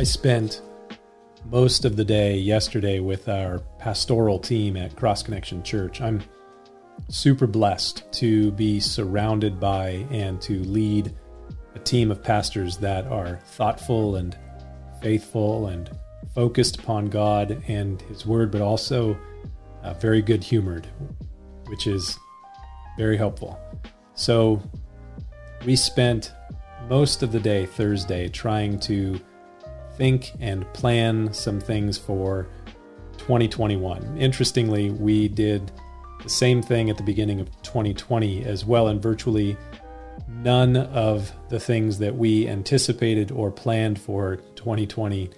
I spent most of the day yesterday with our pastoral team at Cross Connection Church. I'm super blessed to be surrounded by and to lead a team of pastors that are thoughtful and faithful and focused upon God and His Word, but also very good-humored, which is very helpful. So we spent most of the day Thursday trying to think and plan some things for 2021. Interestingly, we did the same thing at the beginning of 2020 as well, and virtually none of the things that we anticipated or planned for 2020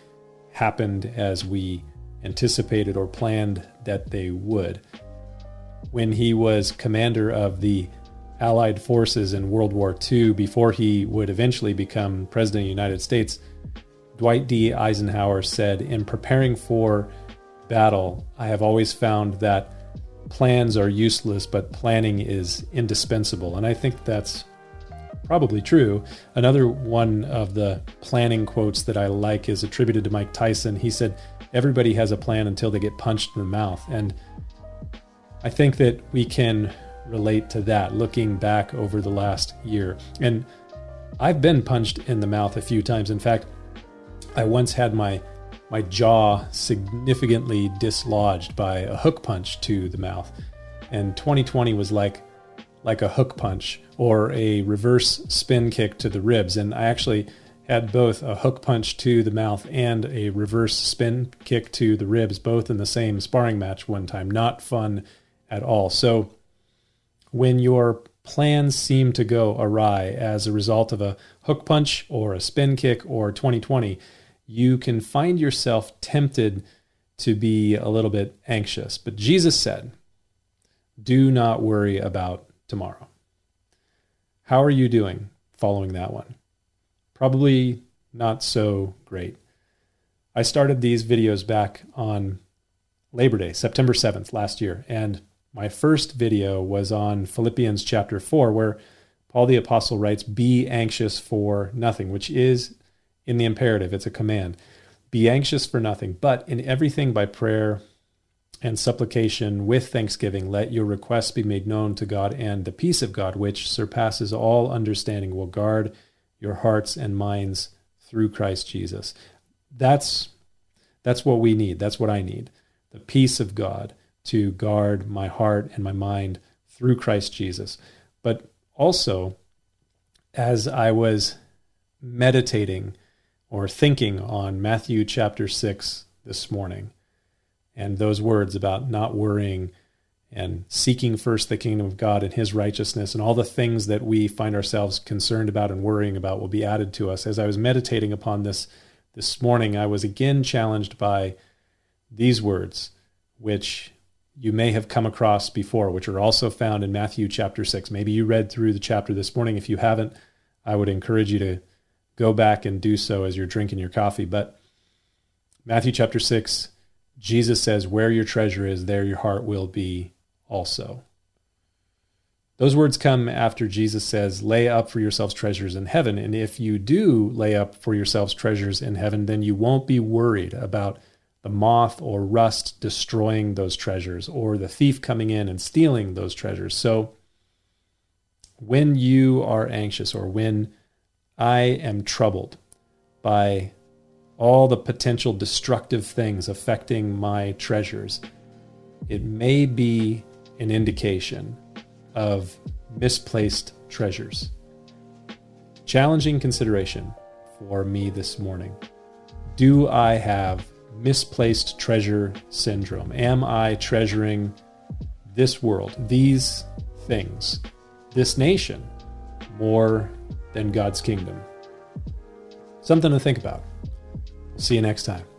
happened as we anticipated or planned that they would. When he was commander of the Allied forces in World War II, before he would eventually become president of the United States, Dwight D. Eisenhower said, "In preparing for battle, I have always found that plans are useless, but planning is indispensable." And I think that's probably true. Another one of the planning quotes that I like is attributed to Mike Tyson. He said, "Everybody has a plan until they get punched in the mouth." And I think that we can relate to that looking back over the last year. And I've been punched in the mouth a few times. In fact, I once had my jaw significantly dislodged by a hook punch to the mouth. And 2020 was like a hook punch or a reverse spin kick to the ribs. And I actually had both a hook punch to the mouth and a reverse spin kick to the ribs, both in the same sparring match one time. Not fun at all. So when your plans seem to go awry as a result of a hook punch or a spin kick or 2020, you can find yourself tempted to be a little bit anxious. But Jesus said, "Do not worry about tomorrow." How are you doing following that one? Probably not so great. I started these videos back on Labor Day, September 7th last year, and my first video was on Philippians chapter 4, where Paul the Apostle writes, "Be anxious for nothing," which is in the imperative. It's a command. Be anxious for nothing, but in everything by prayer and supplication with thanksgiving, let your requests be made known to God, and the peace of God, which surpasses all understanding, will guard your hearts and minds through Christ Jesus. That's what we need. That's what I need. The peace of God to guard my heart and my mind through Christ Jesus. But also, as I was meditating or thinking on Matthew chapter 6 this morning, and those words about not worrying and seeking first the kingdom of God and His righteousness, and all the things that we find ourselves concerned about and worrying about will be added to us. As I was meditating upon this morning, I was again challenged by these words, which you may have come across before, which are also found in Matthew chapter 6. Maybe you read through the chapter this morning. If you haven't, I would encourage you to go back and do so as you're drinking your coffee. But Matthew chapter 6, Jesus says, "Where your treasure is, there your heart will be also." Those words come after Jesus says, "Lay up for yourselves treasures in heaven." And if you do lay up for yourselves treasures in heaven, then you won't be worried about the moth or rust destroying those treasures or the thief coming in and stealing those treasures. So when you are anxious, or when I am troubled by all the potential destructive things affecting my treasures, it may be an indication of misplaced treasures. Challenging consideration for me this morning. Do I have misplaced treasure syndrome? Am I treasuring this world, these things, this nation, more than God's kingdom? Something to think about. See you next time.